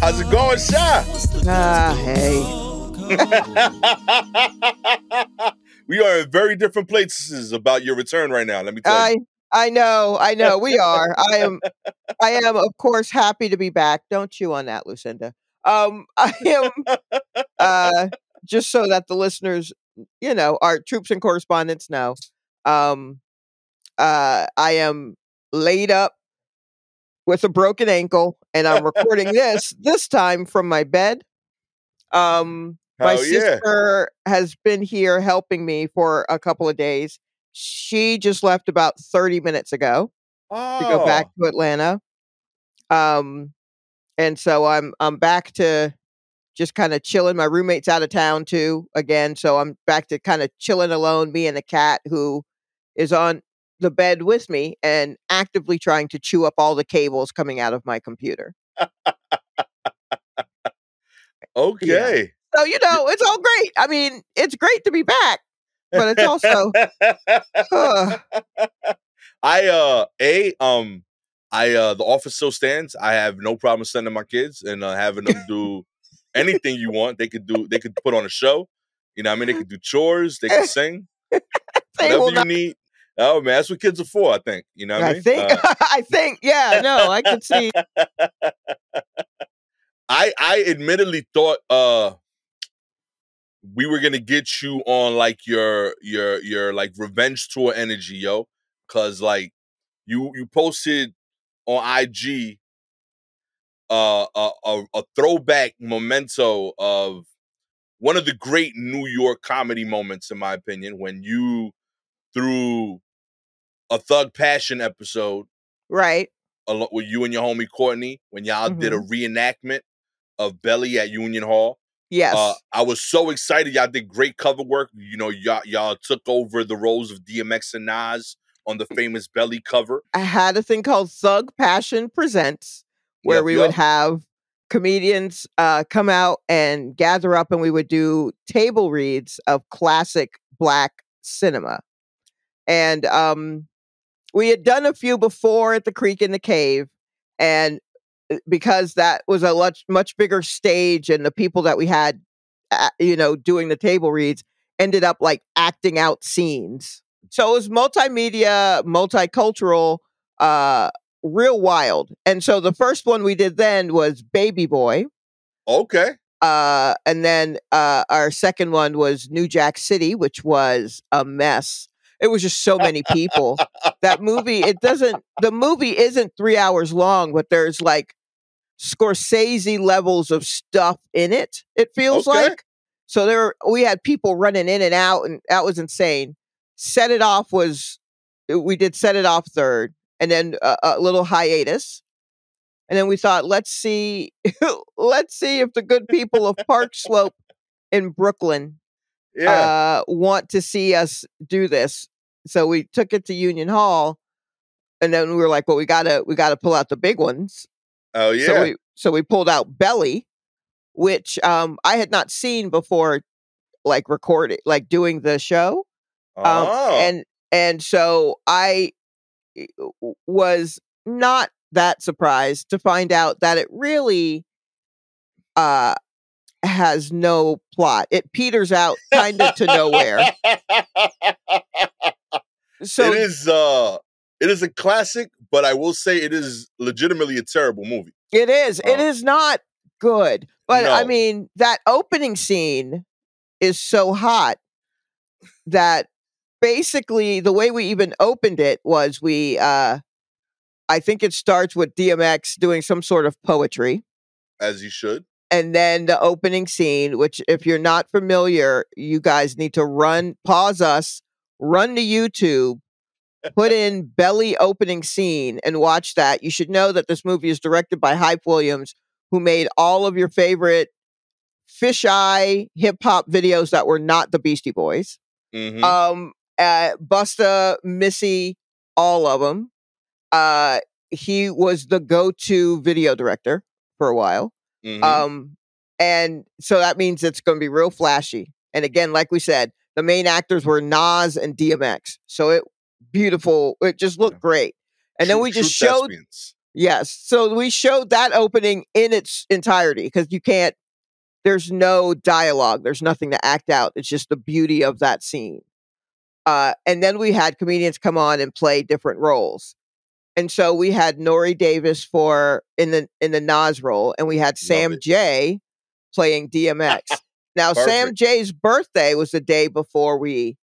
How's it going, Sha? Hey. We are in very different places about your return right now, let me tell you. I know, we are. I am, of course, happy to be back. Don't chew on that, Lucinda. I am, just so that the listeners, you know, our troops and correspondents know, I am laid up with a broken ankle, and I'm recording this time from my bed. My sister has been here helping me for a couple of days. She just left about 30 minutes ago to go back to Atlanta. And so I'm back to just kind of chilling. My roommate's out of town too again, so I'm back to kind of chilling alone, me and the cat who is on the bed with me and actively trying to chew up all the cables coming out of my computer. Okay. Yeah. So, you know, it's all great. I mean, it's great to be back. But it's also the office still stands. I have no problem sending my kids and having them do anything you want. They could put on a show. You know what I mean? They could do chores, they could sing. Whatever you need. Oh man, that's what kids are for, I think. You know what I mean? I could see. I admittedly thought we were gonna get you on like your like revenge tour energy, yo, cause like you posted on IG a throwback memento of one of the great New York comedy moments, in my opinion, when you threw a Thug Passion episode, right, along with you and your homie Courtney, when y'all did a reenactment of Belly at Union Hall. Yes. I was so excited. Y'all did great cover work. You know, y'all took over the roles of DMX and Nas on the famous Belly cover. I had a thing called Thug Passion Presents, where we would have comedians come out and gather up, and we would do table reads of classic Black cinema. And we had done a few before at the Creek in the Cave, and because that was a much bigger stage, and the people that we had, you know, doing the table reads ended up like acting out scenes. So it was multimedia, multicultural, real wild. And so the first one we did then was Baby Boy. Okay. And then our second one was New Jack City, which was a mess. It was just so many people. That movie, the movie isn't 3 hours long, but there's like Scorsese levels of stuff in it, it feels like. So we had people running in and out, and that was insane. We did Set It Off third, and then a little hiatus. And then we thought, let's see if the good people of Park Slope in Brooklyn want to see us do this. So we took it to Union Hall, and then we were like, well, we gotta pull out the big ones. Oh yeah. So we pulled out Belly, which I had not seen before, like recorded, like doing the show. And so I was not that surprised to find out that it really has no plot. It peters out kind of to nowhere. So it is a classic, but I will say it is legitimately a terrible movie. It is. It is not good. But no. I mean, that opening scene is so hot that basically the way we even opened it was I think it starts with DMX doing some sort of poetry. As you should. And then the opening scene, which if you're not familiar, you guys need to pause us, run to YouTube, put in Belly opening scene and watch that. You should know that this movie is directed by Hype Williams, who made all of your favorite fisheye hip hop videos that were not the Beastie Boys. Mm-hmm. Busta, Missy, all of them. He was the go-to video director for a while. Mm-hmm. And so that means it's going to be real flashy. And again, like we said, the main actors were Nas and DMX. So it just looked great. And then we just showed, Yes. So we showed that opening in its entirety because you can't, there's no dialogue. There's nothing to act out. It's just the beauty of that scene. And then we had comedians come on and play different roles. And so we had Nori Davis in the Nas role, and we had Sam J playing DMX. Now, perfect. Sam J's birthday was the day before we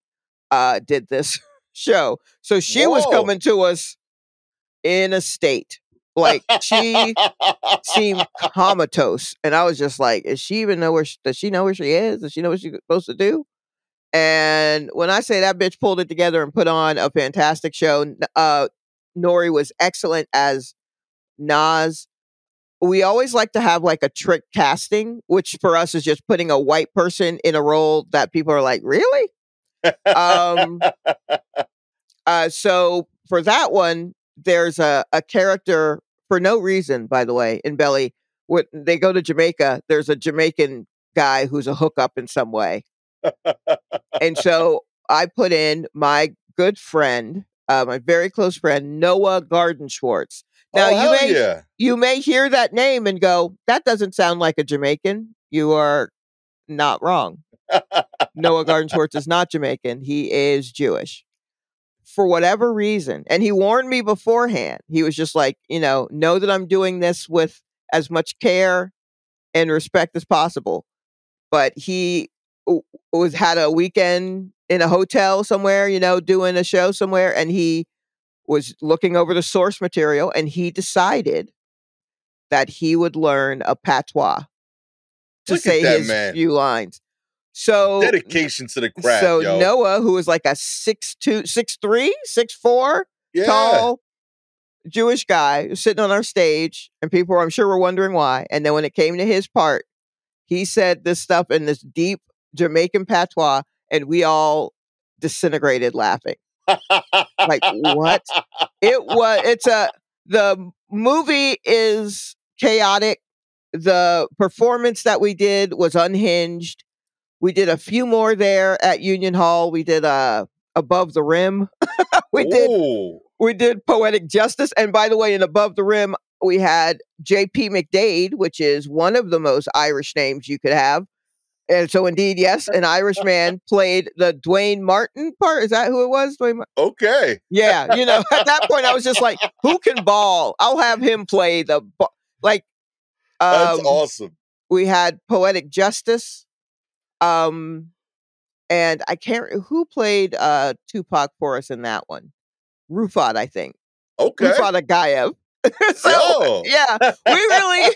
did this show. So she was coming to us in a state. Like, she seemed comatose. And I was just like, does she know where she is? Does she know what she's supposed to do? And when I say that bitch pulled it together and put on a fantastic show, Nori was excellent as Nas. We always like to have like a trick casting, which for us is just putting a white person in a role that people are like, really? So for that one, there's a character for no reason, by the way, in Belly. When they go to Jamaica, there's a Jamaican guy who's a hookup in some way. And so I put in my good friend, my very close friend, Noah Gardenswartz. Now, you may hear that name and go, that doesn't sound like a Jamaican. You are not wrong. Noah Gardenswartz is not Jamaican. He is Jewish. For whatever reason. And he warned me beforehand. He was just like, know that I'm doing this with as much care and respect as possible. But he had a weekend in a hotel somewhere, doing a show somewhere. And he was looking over the source material, and he decided that he would learn a patois to say his few lines. So dedication to the craft. So Noah, who was like a 6'4" tall Jewish guy sitting on our stage, and people, I'm sure, were wondering why. And then when it came to his part, he said this stuff in this deep Jamaican patois, and we all disintegrated laughing. Like, what? The movie is chaotic. The performance that we did was unhinged. We did a few more there at Union Hall. We did Above the Rim. We did Poetic Justice. And by the way, in Above the Rim, we had J.P. McDade, which is one of the most Irish names you could have. And so, indeed, yes, an Irishman played the Dwayne Martin part. Is that who it was? Dwayne Martin? Okay. Yeah. At that point, I was just like, who can ball? I'll have him play the ball. Like, that's awesome. We had Poetic Justice. And I can't, who played Tupac for us in that one? Rufat, I think. Okay. Rufat Agaev. Yeah, we really.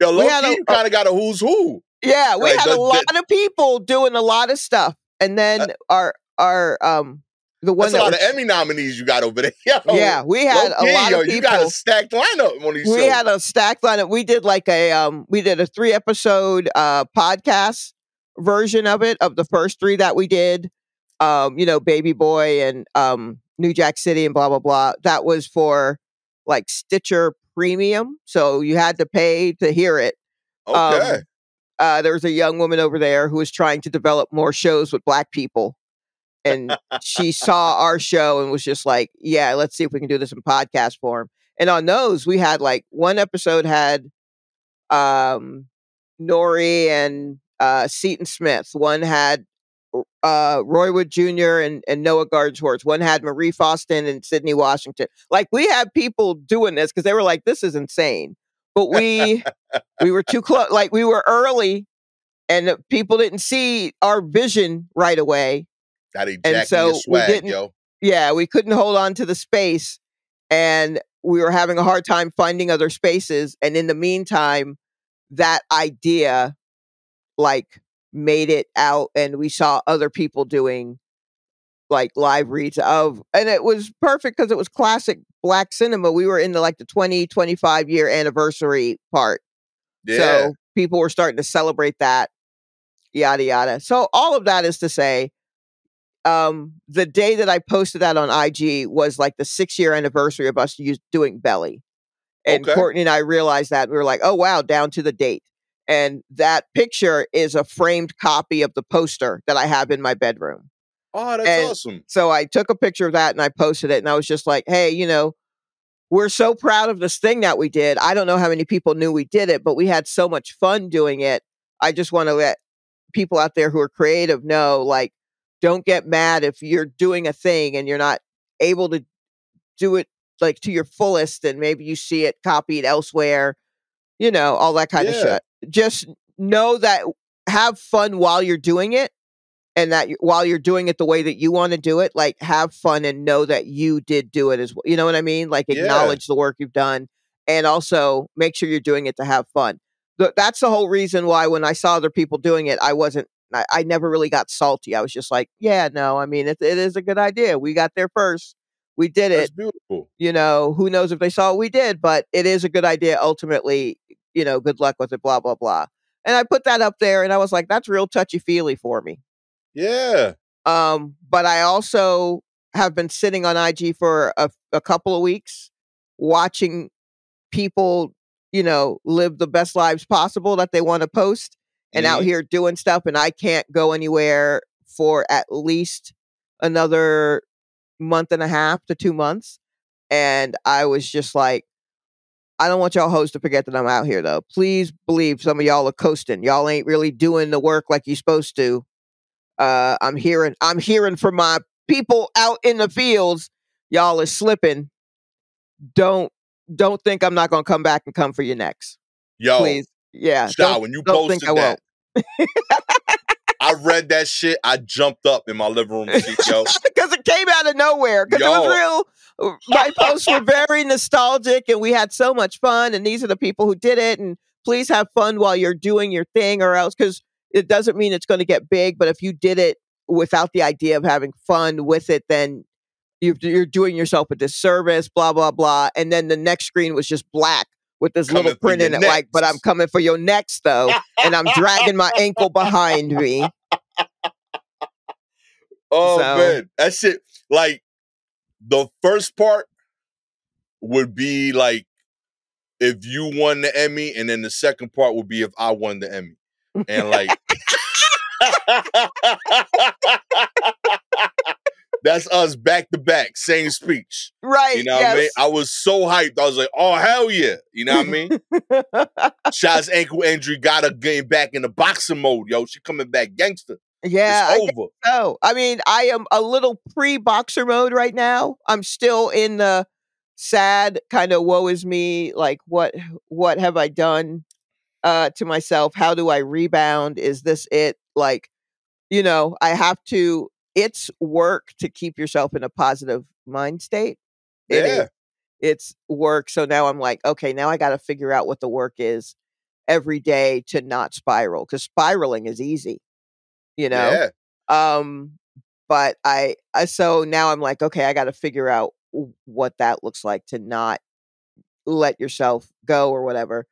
You kind of got a who's who. Yeah, we had a lot of people doing a lot of stuff, and then our the one that's a lot of Emmy nominees you got over there. Yeah, we had a lot of people. You got a stacked lineup on these shows. We had a stacked lineup. We did like a 3-episode podcast version of it, of the first 3 that we did. Baby Boy and New Jack City and blah blah blah. That was for like Stitcher Premium, so you had to pay to hear it. Okay. There was a young woman over there who was trying to develop more shows with black people, and she saw our show and was just like, yeah, let's see if we can do this in podcast form. And on those, we had like one episode had Nori and Seton Smith, one had Roy Wood Jr. and Noah Gardenswartz. One had Marie Faustin and Sidney Washington. Like, we had people doing this because they were like, this is insane. But we were too close. Like, we were early, and people didn't see our vision right away. That exactly. And so swag, we didn't. Yeah, we couldn't hold on to the space, and we were having a hard time finding other spaces. And in the meantime, that idea, like, made it out, and we saw other people doing like live reads of, and it was perfect because it was classic black cinema. We were into like the 25 year anniversary part. Yeah. So people were starting to celebrate that, yada yada. So all of that is to say, the day that I posted that on IG was like the 6-year anniversary of us doing Belly. And okay. Courtney and I realized that, and we were like, oh wow, down to the date. And that picture is a framed copy of the poster that I have in my bedroom. Oh, that's awesome. So I took a picture of that and I posted it, and I was just like, hey, we're so proud of this thing that we did. I don't know how many people knew we did it, but we had so much fun doing it. I just want to let people out there who are creative know, like, don't get mad if you're doing a thing and you're not able to do it like to your fullest, and maybe you see it copied elsewhere, you know, all that kind of shit. Just know that, have fun while you're doing it, and that while you're doing it the way that you want to do it, like, have fun and know that you did do it as well. You know what I mean? Like, acknowledge the work you've done, and also make sure you're doing it to have fun. That's the whole reason why when I saw other people doing it, I never really got salty. I was just like, yeah, no, I mean, it is a good idea. We got there first. We did it. That's beautiful. You know, who knows if they saw what we did, but it is a good idea. Ultimately, you know, good luck with it, blah, blah, blah. And I put that up there and I was like, that's real touchy feely for me. Yeah. But I also have been sitting on IG for a couple of weeks watching people, you know, live the best lives possible that they want to post and out here doing stuff. And I can't go anywhere for at least another month and a half to 2 months. And I was just like, I don't want y'all hoes to forget that I'm out here, though. Please believe some of y'all are coasting. Y'all ain't really doing the work like you're supposed to. I'm hearing from my people out in the fields. Y'all is slipping. Don't think I'm not gonna come back and come for you next. Yo, please, yeah. Sha, when you posted that, I read that shit. I jumped up in my living room seat, yo, because it came out of nowhere. Because it was real. My posts were very nostalgic, and we had so much fun. And these are the people who did it. And please have fun while you're doing your thing, or else, because it doesn't mean it's going to get big, but if you did it without the idea of having fun with it, then you're doing yourself a disservice, blah, blah, blah. And then the next screen was just black with this coming little print in it, like, but I'm coming for your next, though. And I'm dragging my ankle behind me. Oh, so, man. That shit, like, the first part would be, like, if you won the Emmy, and then the second part would be if I won the Emmy. And like, that's us back to back, same speech. Right. You know what I mean? I was so hyped. I was like, oh, hell yeah. You know what I mean? Sha's ankle injury got her game back in the boxing mode, yo. She coming back gangster. Yeah. It's over. Oh, I mean, I am a little pre-boxer mode right now. I'm still in the sad kind of woe is me, like, what have I done? To myself, how do I rebound? Is this it? Like, you know, I have to, it's work to keep yourself in a positive mind state. It's work. So now I'm like, okay, now I got to figure out what the work is every day to not spiral, because spiraling is easy, you know? Yeah. But so now I'm like, okay, I got to figure out what that looks like to not let yourself go or whatever.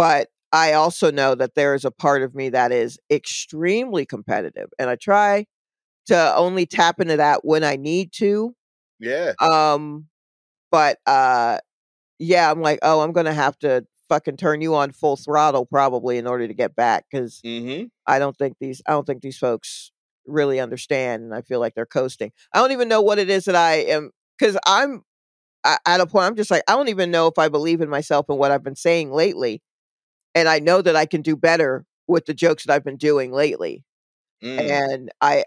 But I also know that there is a part of me that is extremely competitive, and I try to only tap into that when I need to. Yeah. But I'm like, oh, I'm going to have to fucking turn you on full throttle probably in order to get back. Cause I don't think these folks really understand. And I feel like they're coasting. I don't even know what it is that I am. Cause at a point, I'm just like, I don't even know if I believe in myself and what I've been saying lately. And I know that I can do better with the jokes that I've been doing lately. And I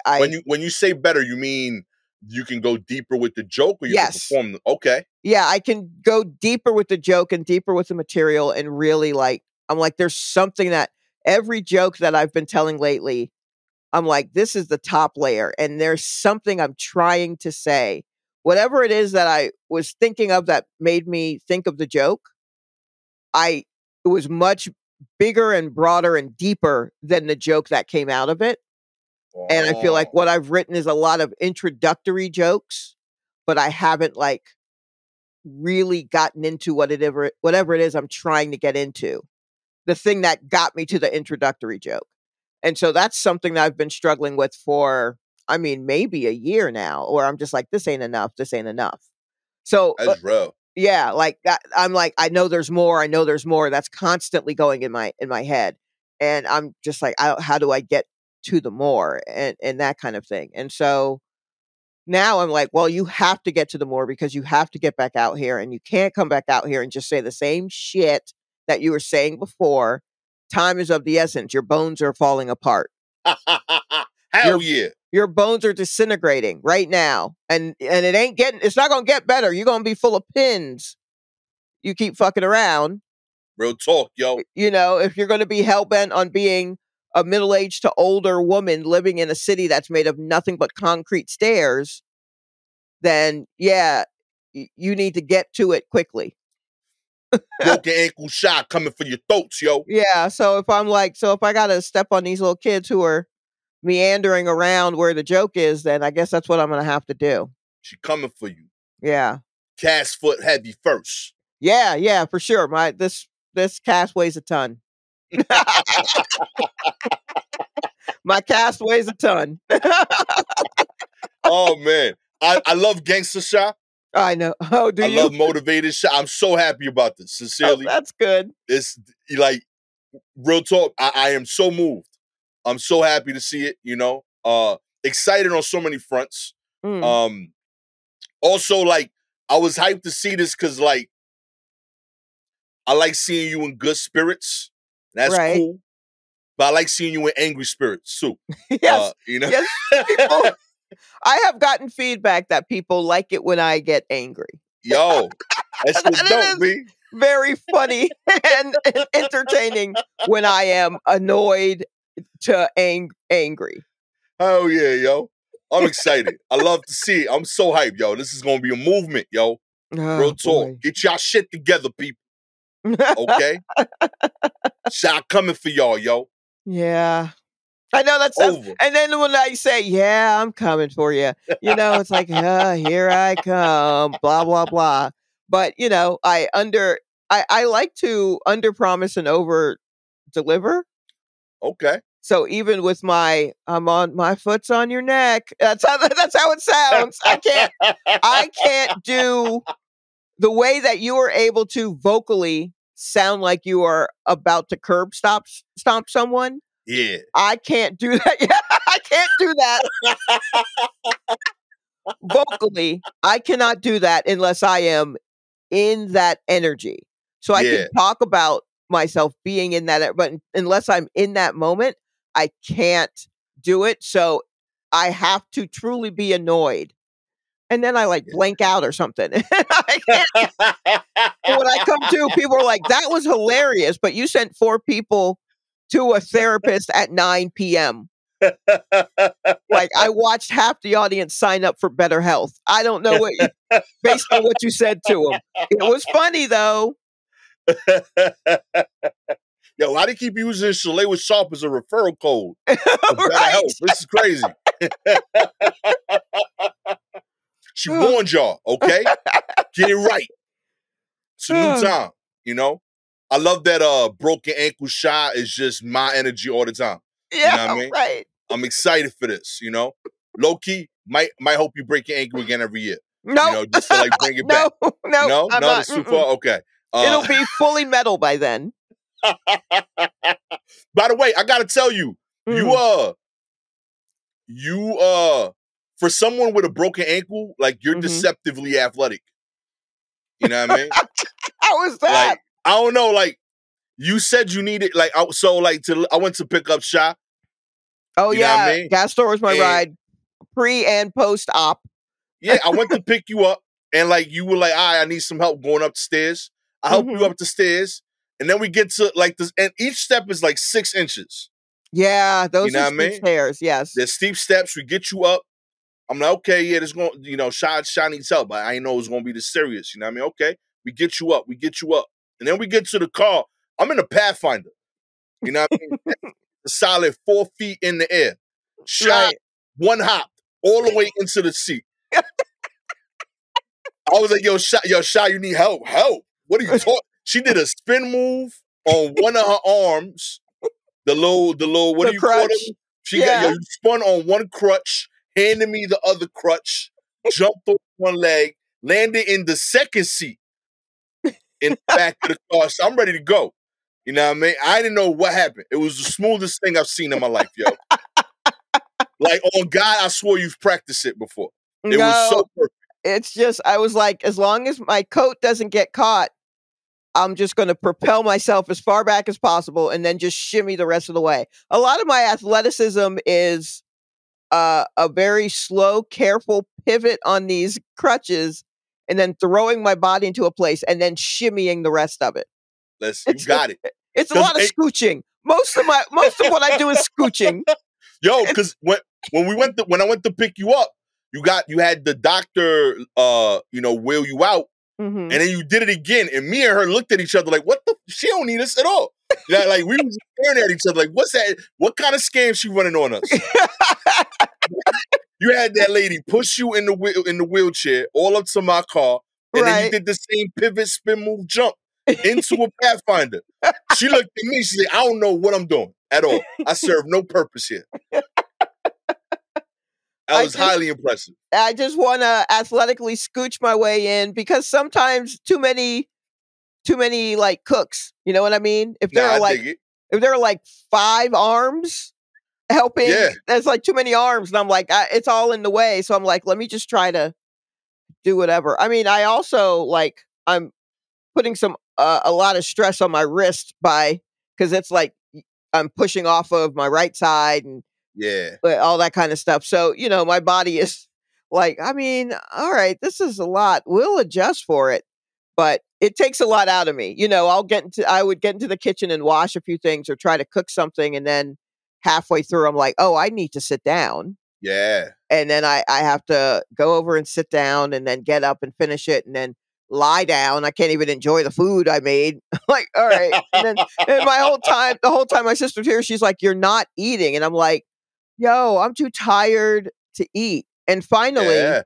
when you say better, you mean you can go deeper with the joke, or you can perform them? Okay. Yeah, I can go deeper with the joke and deeper with the material, and really, like, I'm like, there's something that every joke that I've been telling lately, I'm like, this is the top layer, and there's something I'm trying to say. Whatever it is that I was thinking of that made me think of the joke, it was much bigger and broader and deeper than the joke that came out of it. Wow. And I feel like what I've written is a lot of introductory jokes, but I haven't, like, really gotten into whatever it is I'm trying to get into. The thing that got me to the introductory joke. And so that's something that I've been struggling with for, I mean, maybe a year now, or I'm just like, this ain't enough. So that's real. Yeah, like that. I'm like, I know there's more. That's constantly going in my head. And I'm just like, how do I get to the more and that kind of thing? And so now I'm like, well, you have to get to the more because you have to get back out here, and you can't come back out here and just say the same shit that you were saying before. Time is of the essence. Your bones are falling apart. Hell yeah. Your bones are disintegrating right now. And it ain't getting, it's not going to get better. You're going to be full of pins. You keep fucking around. Real talk, yo. You know, if you're going to be hell-bent on being a middle-aged to older woman living in a city that's made of nothing but concrete stairs, then, yeah, you need to get to it quickly. Broke your ankle shot coming for your throats, yo. Yeah, so if I got to step on these little kids who are meandering around where the joke is, then I guess that's what I'm going to have to do. She coming for you. Yeah. Cast foot heavy first. Yeah, for sure. This cast weighs a ton. My cast weighs a ton. Oh, man. I love gangster shot. I know. Oh, do you? I love motivated shot. I'm so happy about this. Sincerely. Oh, that's good. It's like, real talk. I am so moved. I'm so happy to see it, you know. Excited on so many fronts. Mm. Also, like, I was hyped to see this because, like, I like seeing you in good spirits. That's right. Cool. But I like seeing you in angry spirits, too. Yes. You know? Yes. I have gotten feedback that people like it when I get angry. Yo, that's what dope, B. Very funny and entertaining when I am annoyed to angry. Oh, yeah, yo. I'm excited. I love to see it. I'm so hyped, yo. This is going to be a movement, yo. Oh, real talk. Boy. Get y'all shit together, people. Okay? Shot coming for y'all, yo. Yeah. I know that's... And then when I say, yeah, I'm coming for you, you know, it's like, here I come, blah, blah, blah. But, you know, I like to under-promise and over-deliver. Okay. So even with my foot's on your neck. That's how it sounds. I can't do the way that you are able to vocally sound like you are about to curb stomp someone. Yeah. I can't do that. Yeah, I can't do that. Vocally, I cannot do that unless I am in that energy. So I can talk about myself being in that, but unless I'm in that moment, I can't do it. So I have to truly be annoyed, and then I blank out or something. I can't. When I come to, people are like, "That was hilarious," but you sent 4 people to a therapist at 9 p.m. Like, I watched half the audience sign up for better health. I don't know based on what you said to them. It was funny though. Yo, why they keep using Shalewa Shop as a referral code? Right? This is crazy. She warned y'all, okay? Get it right. It's a new time, you know? I love that broken ankle shot is just my energy all the time. Yeah, you know what I mean? Right. I'm excited for this, you know? Low-key, might hope you break your ankle again every year. No. You know, just to, bring it back. No, I'm not. Super, okay. It'll be fully metal by then. By the way, I gotta tell you, you for someone with a broken ankle, you're deceptively athletic. You know what I mean? How is that? I don't know. You said you needed. I went to pick up shot. Oh, you know what I mean? Gastor was my ride, pre and post op. Yeah, I went to pick you up, and you were like, "All right, I need some help going up the stairs." I help you up the stairs, and then we get to this, and each step is 6 inches. Yeah, those are steep stairs. Yes, there's steep steps. We get you up. I'm like, okay, yeah, this going, you know, Shy needs help, but I ain't know it was gonna be this serious. You know what I mean? Okay, we get you up, and then we get to the car. I'm in a Pathfinder. You know what I mean? A solid 4 feet in the air, shot one hop all the way into the seat. I was like, yo, Shy, you need help. What are you talking? She did a spin move on one of her arms. The little. What do you call it? She spun on one crutch, handed me the other crutch, jumped on one leg, landed in the second seat in the back of the car. So I'm ready to go. You know what I mean? I didn't know what happened. It was the smoothest thing I've seen in my life, yo. On God, I swore you've practiced it before. It was so perfect. It's just, I was like, as long as my coat doesn't get caught, I'm just going to propel myself as far back as possible and then just shimmy the rest of the way. A lot of my athleticism is a very slow, careful pivot on these crutches and then throwing my body into a place and then shimmying the rest of it. It's a lot of scooching. Most of what I do is scooching. Yo, because when I went to pick you up, you had the doctor, wheel you out. Mm-hmm. And then you did it again. And me and her looked at each other like, she don't need us at all. Yeah, like we were staring at each other like, what's that? What kind of scam she running on us? You had that lady push you in the wheelchair all up to my car. And then you did the same pivot, spin, move, jump into a Pathfinder. She looked at me. She said, I don't know what I'm doing at all. I serve no purpose here. I was highly impressive. I just want to athletically scooch my way in because sometimes too many like cooks. You know what I mean? If there are like five arms helping, that's like too many arms, and I'm like, it's all in the way. So I'm like, let me just try to do whatever. I mean, I also like I'm putting some a lot of stress on my wrist because it's like I'm pushing off of my right side and. Yeah. But all that kind of stuff. So, my body is like, I mean, all right, this is a lot. We'll adjust for it. But it takes a lot out of me. I would get into the kitchen and wash a few things or try to cook something. And then halfway through, I'm like, oh, I need to sit down. Yeah. And then I have to go over and sit down and then get up and finish it and then lie down. I can't even enjoy the food I made. Like, all right. And the whole time my sister's here, she's like, you're not eating. And I'm like, yo, I'm too tired to eat. And finally,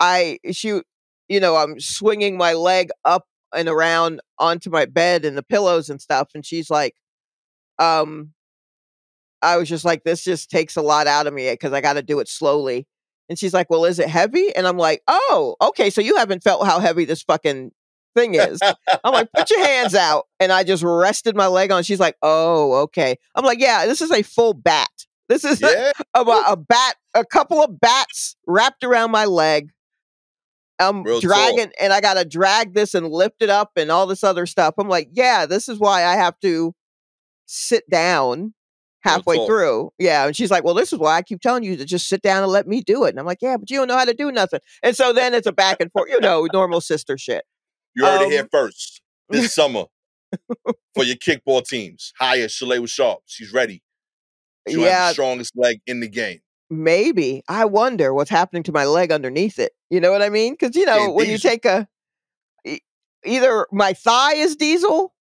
I'm swinging my leg up and around onto my bed and the pillows and stuff. And she's like, I was just like, this just takes a lot out of me because I got to do it slowly. And she's like, well, is it heavy? And I'm like, oh, okay. So you haven't felt how heavy this fucking thing is. I'm like, put your hands out. And I just rested my leg on. She's like, oh, okay. I'm like, yeah, this is a full bat. This is a bat, a couple of bats wrapped around my leg. I'm real dragging, tall. And I got to drag this and lift it up and all this other stuff. I'm like, yeah, this is why I have to sit down halfway through. Yeah. And she's like, well, this is why I keep telling you to just sit down and let me do it. And I'm like, yeah, but you don't know how to do nothing. And so then it's a back and forth, normal sister shit. You heard it here first this summer for your kickball teams. Hire Shalewa Sharp. She's ready. You have the strongest leg in the game. Maybe. I wonder what's happening to my leg underneath it. You know what I mean? Because, when you take either my thigh is diesel,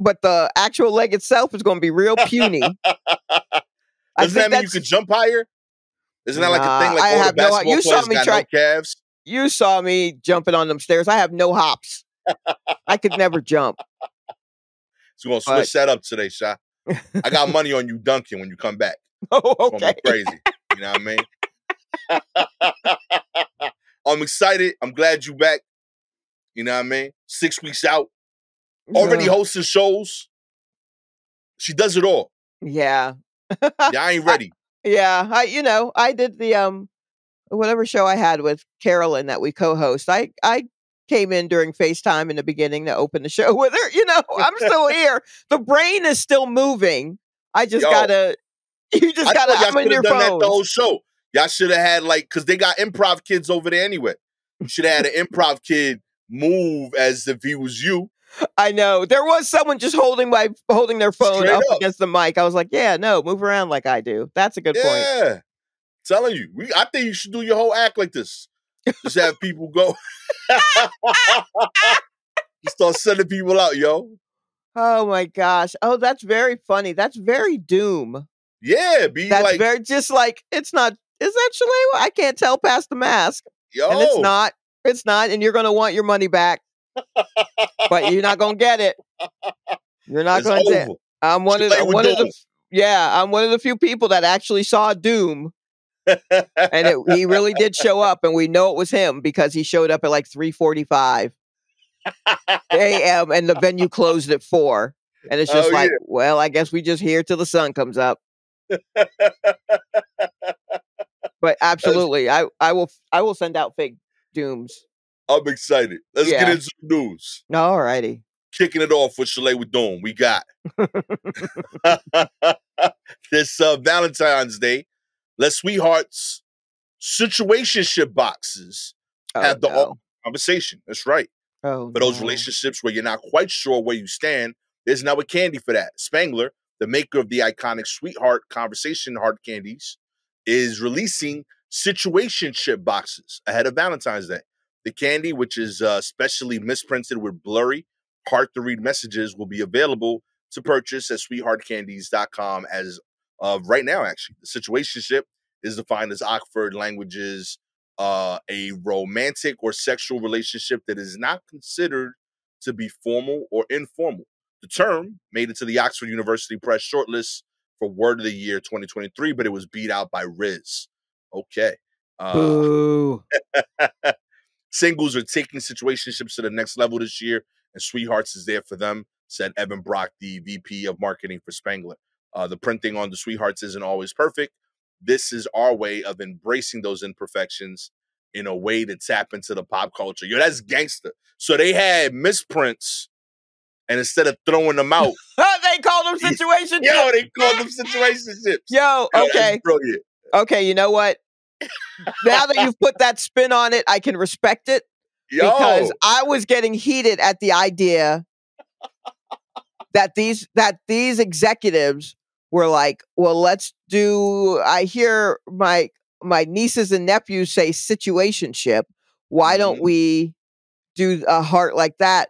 but the actual leg itself is going to be real puny. Doesn't that mean you could jump higher? Isn't that like a thing? Like I have no idea. You saw me jumping on them stairs. I have no hops. I could never jump. So we're going to switch that up today, Sha. I got money on you dunking when you come back. Oh, okay. It's going to be crazy. You know what I mean? I'm excited. I'm glad you back. You know what I mean? 6 weeks out. Already hosting shows. She does it all. Yeah. I ain't ready. I did the whatever show I had with Carolyn that we co-host. I came in during FaceTime in the beginning to open the show with her. I'm still here. The brain is still moving. I'm in your phone. That the whole show. Y'all should have had because they got improv kids over there anyway. You should have had an improv kid move as if he was you. I know. There was someone just holding their phone up against the mic. I was like, yeah, no, move around like I do. That's a good point. Yeah. Telling you. I think you should do your whole act like this. Just have people go. You start sending people out, yo. Oh my gosh. Oh, that's very funny. That's very doom. Yeah, it's not. Is that Shalewa? I can't tell past the mask. Yo, and it's not. It's not. And you're gonna want your money back, but you're not gonna get it. You're not gonna get it. I'm one of the few people that actually saw Doom. And he really did show up, and we know it was him because he showed up at like 3:45 a.m. and the venue closed at 4. And it's just well, I guess we just here till the sun comes up. But absolutely, I will send out fake dooms. I'm excited. Let's get into the news. All righty. Kicking it off with Shalewa with Doom. We got this Valentine's Day. Let Sweethearts situationship boxes have the conversation. That's right. Oh, for those relationships where you're not quite sure where you stand, there's now a candy for that. Spangler, the maker of the iconic Sweetheart Conversation Heart Candies, is releasing situationship boxes ahead of Valentine's Day. The candy, which is specially misprinted with blurry, hard-to-read messages, will be available to purchase at sweetheartcandies.com as of right now, actually. The situationship is defined as Oxford Languages, a romantic or sexual relationship that is not considered to be formal or informal. The term made it to the Oxford University Press shortlist for Word of the Year 2023, but it was beat out by Riz. Okay. Boo. Singles are taking situationships to the next level this year, and Sweethearts is there for them, said Evan Brock, the VP of Marketing for Spangler. The printing on the Sweethearts isn't always perfect. This is our way of embracing those imperfections in a way to tap into the pop culture. Yo, that's gangster. So they had misprints, and instead of throwing them out, they called them situationships. Yo, they called them situationships. Yo, okay. Brilliant. Okay, you know what? Now that you've put that spin on it, I can respect it. Yo. Because I was getting heated at the idea that these executives were like, well, let's do, I hear my nieces and nephews say situationship. Why don't we do a heart like that?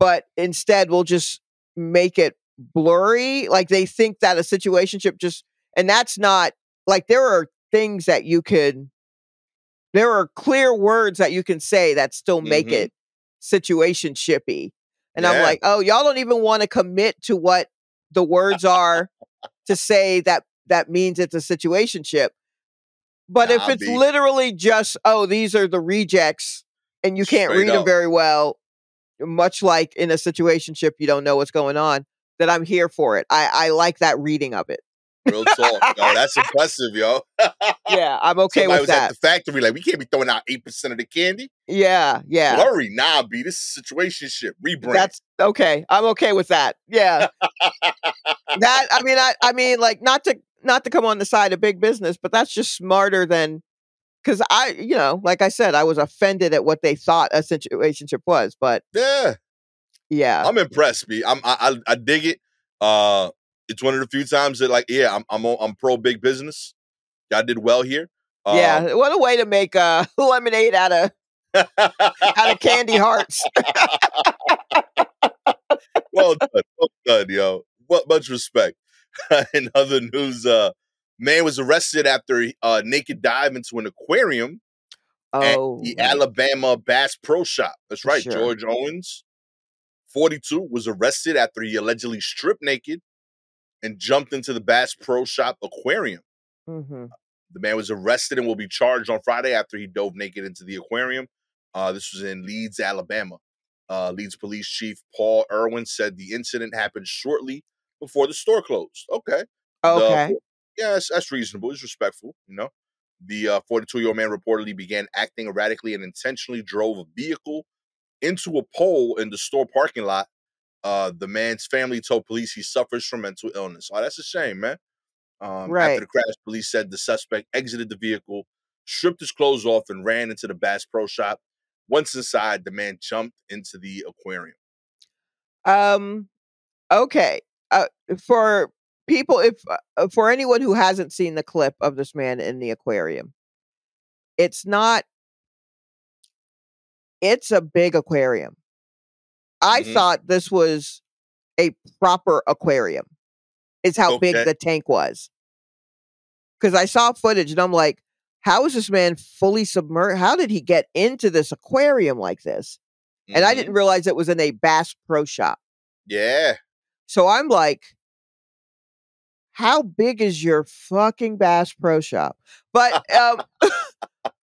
But instead we'll just make it blurry. Like they think that a situationship just, and that's not, like there are things that you could, there are clear words that you can say that still make it situationshippy. And I'm like, oh, y'all don't even want to commit to what the words are to say that that means it's a situationship. But if it's literally just, oh, these are the rejects and you can't read them very well, much like in a situationship, you don't know what's going on, then I'm here for it. I like that reading of it. Real talk, yo. That's impressive, yo. Yeah, I'm okay with that. Somebody was at the factory like, we can't be throwing out 8% of the candy. Yeah, yeah. Blurry, nah, B. This is situationship. Rebrand. That's okay. I'm okay with that. Yeah. That I mean, like not to come on the side of big business, but that's just smarter than, because I, you know, like I said, I was offended at what they thought a situationship was, but yeah. I'm impressed, B. I dig it. It's one of the few times that, like, yeah, I'm pro big business. Y'all did well here. Yeah, what a way to make lemonade out of candy hearts. well done, yo. What much respect. In other news, man was arrested after a naked dive into an aquarium at the Alabama Bass Pro Shop. That's right, sure. George Owens, 42, was arrested after he allegedly stripped naked and jumped into the Bass Pro Shop aquarium. Mm-hmm. The man was arrested and will be charged on Friday after he dove naked into the aquarium. This was in Leeds, Alabama. Leeds Police Chief Paul Irwin said the incident happened shortly before the store closed. Okay. That's reasonable. It's respectful, you know. The 42-year-old man reportedly began acting erratically and intentionally drove a vehicle into a pole in the store parking lot. The man's family told police he suffers from mental illness. Oh, that's a shame, man. After the crash, police said the suspect exited the vehicle, stripped his clothes off, and ran into the Bass Pro Shop. Once inside, the man jumped into the aquarium. Okay. For people, for anyone who hasn't seen the clip of this man in the aquarium, it's a big aquarium. I thought this was a proper aquarium. It's how big the tank was. Because I saw footage and I'm like, how is this man fully submerged? How did he get into this aquarium like this? Mm-hmm. And I didn't realize it was in a Bass Pro Shop. Yeah. So I'm like, how big is your fucking Bass Pro Shop? But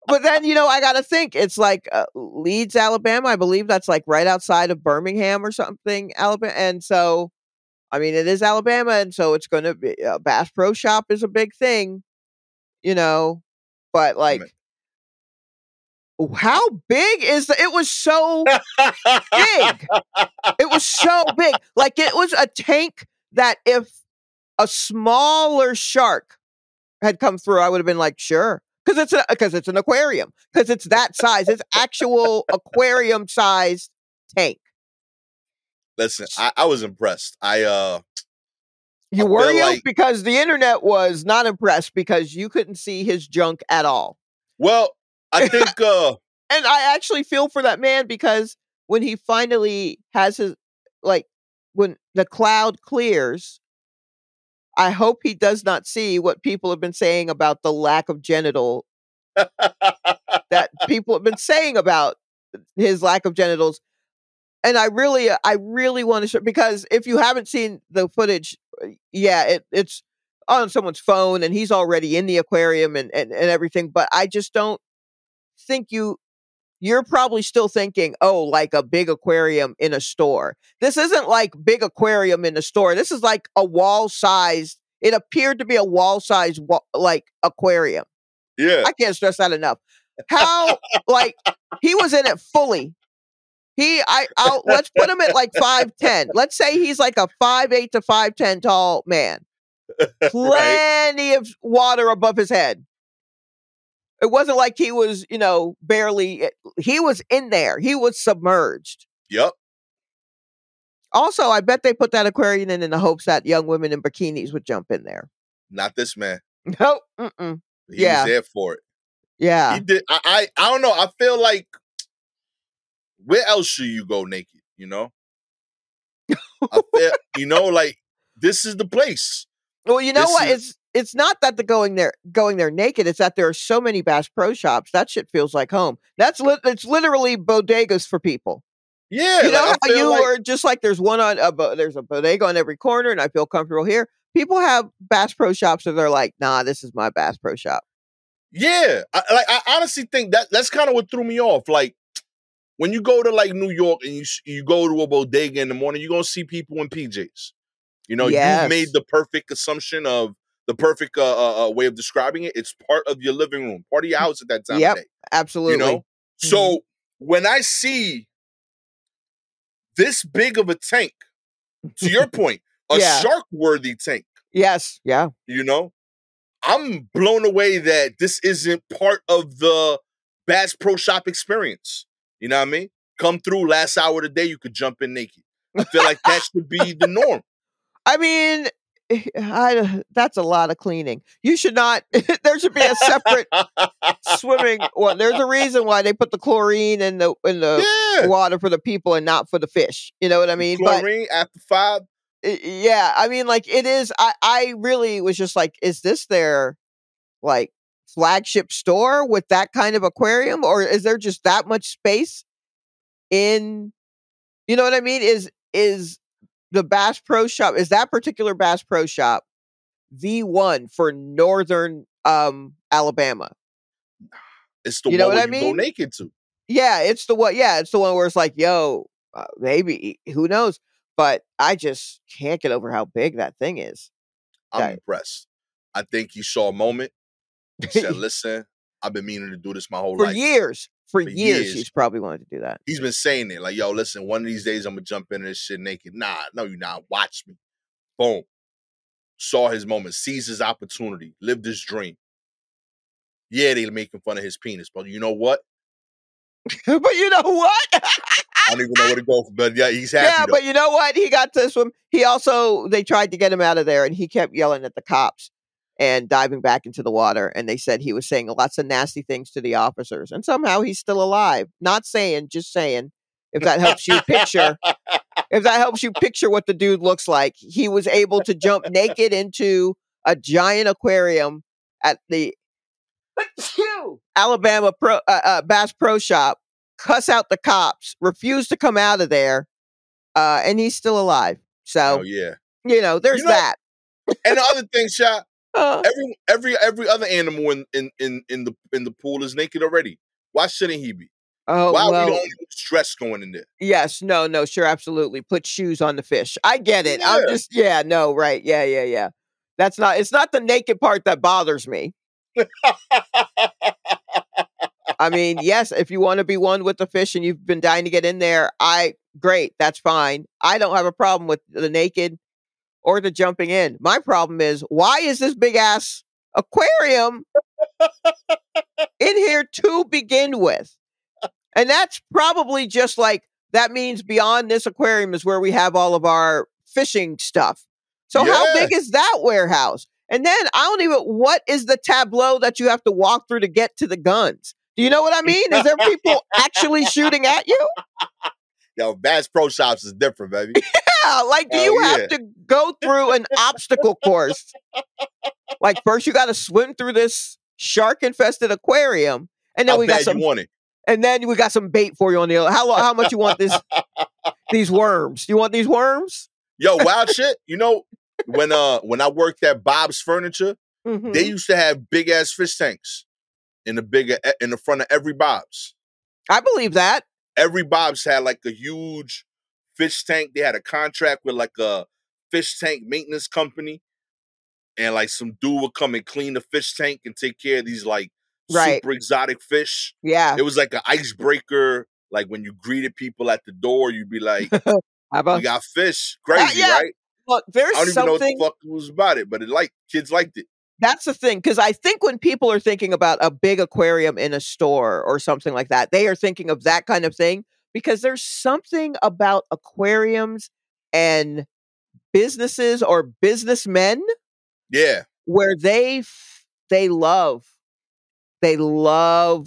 but then, you know, I got to think, it's like Leeds, Alabama. I believe that's like right outside of Birmingham or something, Alabama. And so, I mean, it is Alabama. And so it's going to be Bass Pro Shop is a big thing, you know. But like, how big is the? It was so big. It was so big. Like it was a tank that if a smaller shark had come through, I would have been like, sure. Because it's an aquarium. Because it's that size. It's actual aquarium-sized tank. Listen, I was impressed. You were like, because the internet was not impressed because you couldn't see his junk at all. Well, I think... and I actually feel for that man because when he finally has his... Like, when the cloud clears... I hope he does not see what people have been saying about the lack of genital that people have been saying about his lack of genitals. And I really want to show, because if you haven't seen the footage, it's on someone's phone and he's already in the aquarium and everything. But I just don't think you're probably still thinking, oh, like a big aquarium in a store. This isn't like big aquarium in a store. This is like a wall-sized, it appeared to be a wall-sized, like, aquarium. Yeah. I can't stress that enough. How, like, he was in it fully. Let's put him at like 5'10". Let's say he's like a 5'8" to 5'10" tall man. Plenty of water above his head. It wasn't like he was, barely... He was in there. He was submerged. Yep. Also, I bet they put that aquarium in the hopes that young women in bikinis would jump in there. Not this man. Nope. Mm-mm. He was there for it. Yeah. He did. I don't know. I feel like... Where else should you go naked, I feel, like, this is the place. Well, what? It's not that the going there naked. It's that there are so many Bass Pro Shops. That shit feels like home. It's literally bodegas for people. Yeah. How you were like... just like there's one there's a bodega on every corner and I feel comfortable here. People have Bass Pro Shops and they're like, nah, this is my Bass Pro Shop. Yeah. I honestly think that's kind of what threw me off. Like when you go to like New York and you go to a bodega in the morning, you're going to see people in PJs. You made the perfect assumption of the perfect way of describing it. It's part of your living room, part of your house at that time of day. Absolutely. Mm-hmm. So when I see this big of a tank, to your point, a shark-worthy tank. Yes. Yeah. I'm blown away that this isn't part of the Bass Pro Shop experience. You know what I mean? Come through last hour of the day, you could jump in naked. I feel like that should be the norm. I mean... that's a lot of cleaning. You should not. There should be a separate swimming. Well, there's a reason why they put the chlorine in the water for the people and not for the fish. You know what I mean? Chlorine after 5. Yeah, I mean, like it is. I really was just like, is this their like flagship store with that kind of aquarium, or is there just that much space in? You know what I mean? Is the Bass Pro Shop, is that particular Bass Pro Shop the one for northern Alabama? It's the one where you go naked to. Yeah, it's the one. Yeah, it's the one where it's like, yo, maybe, who knows? But I just can't get over how big that thing is. I'm impressed. I think he saw a moment. He said, listen, I've been meaning to do this my whole life. For years, he's probably wanted to do that. He's been saying it. Like, yo, listen, one of these days I'm going to jump into this shit naked. Nah, no, you're not. Watch me. Boom. Saw his moment. Seized his opportunity. Lived his dream. Yeah, they making fun of his penis, but you know what? I don't even know where to go. But yeah, he's happy. Yeah, but you know what? He got to swim. He also, they tried to get him out of there, and he kept yelling at the cops and diving back into the water. And they said he was saying lots of nasty things to the officers. And somehow he's still alive. Not saying, just saying. If that helps you picture, what the dude looks like, he was able to jump naked into a giant aquarium at the Alabama Bass Pro Shop, cuss out the cops, refuse to come out of there, and he's still alive. So, that. And the other thing, Sha, every other animal in the pool is naked already. Why shouldn't he be? Why are we the only stress going in there? Yes, no, sure, absolutely. Put shoes on the fish. I get it. Yeah. I'm just, right. Yeah. That's not the naked part that bothers me. I mean, yes, if you want to be one with the fish and you've been dying to get in there, great, that's fine. I don't have a problem with the naked or the jumping in. My problem is, why is this big ass aquarium in here to begin with? And that's probably just like, that means beyond this aquarium is where we have all of our fishing stuff. So how big is that warehouse? And then what is the tableau that you have to walk through to get to the guns? Do you know what I mean? Is there people actually shooting at you? Yo, Bass Pro Shops is different, baby. Yeah, like do you have to go through an obstacle course? Like first you got to swim through this shark-infested aquarium, and then and then we got some bait for you on the other. How much you want these worms? Do you want these worms? Yo, wild shit. You know, when I worked at Bob's Furniture, mm-hmm. they used to have big ass fish tanks in the front of every Bob's. I believe that. Every Bob's had like a huge fish tank. They had a contract with like a fish tank maintenance company, and like some dude would come and clean the fish tank and take care of these like super exotic fish. Yeah, it was like an icebreaker. Like when you greeted people at the door, you'd be like, "You got fish, crazy, right?" Look, I don't even know what the fuck was about it, but kids liked it. That's the thing, because I think when people are thinking about a big aquarium in a store or something like that, they are thinking of that kind of thing because there's something about aquariums and businesses or businessmen, where they love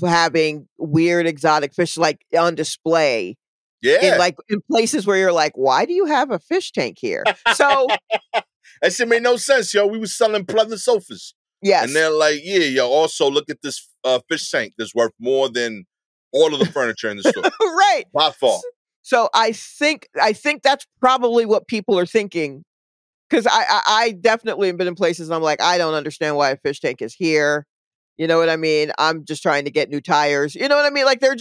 having weird exotic fish like on display. Yeah, in places where you're like, why do you have a fish tank here? So that shit made no sense, yo. We was selling pleather sofas. Yes. And they're like, yeah, yo, also look at this fish tank that's worth more than all of the furniture in the store. Right. By far. So I think that's probably what people are thinking. Because I definitely have been in places and I'm like, I don't understand why a fish tank is here. You know what I mean? I'm just trying to get new tires. You know what I mean? Like they're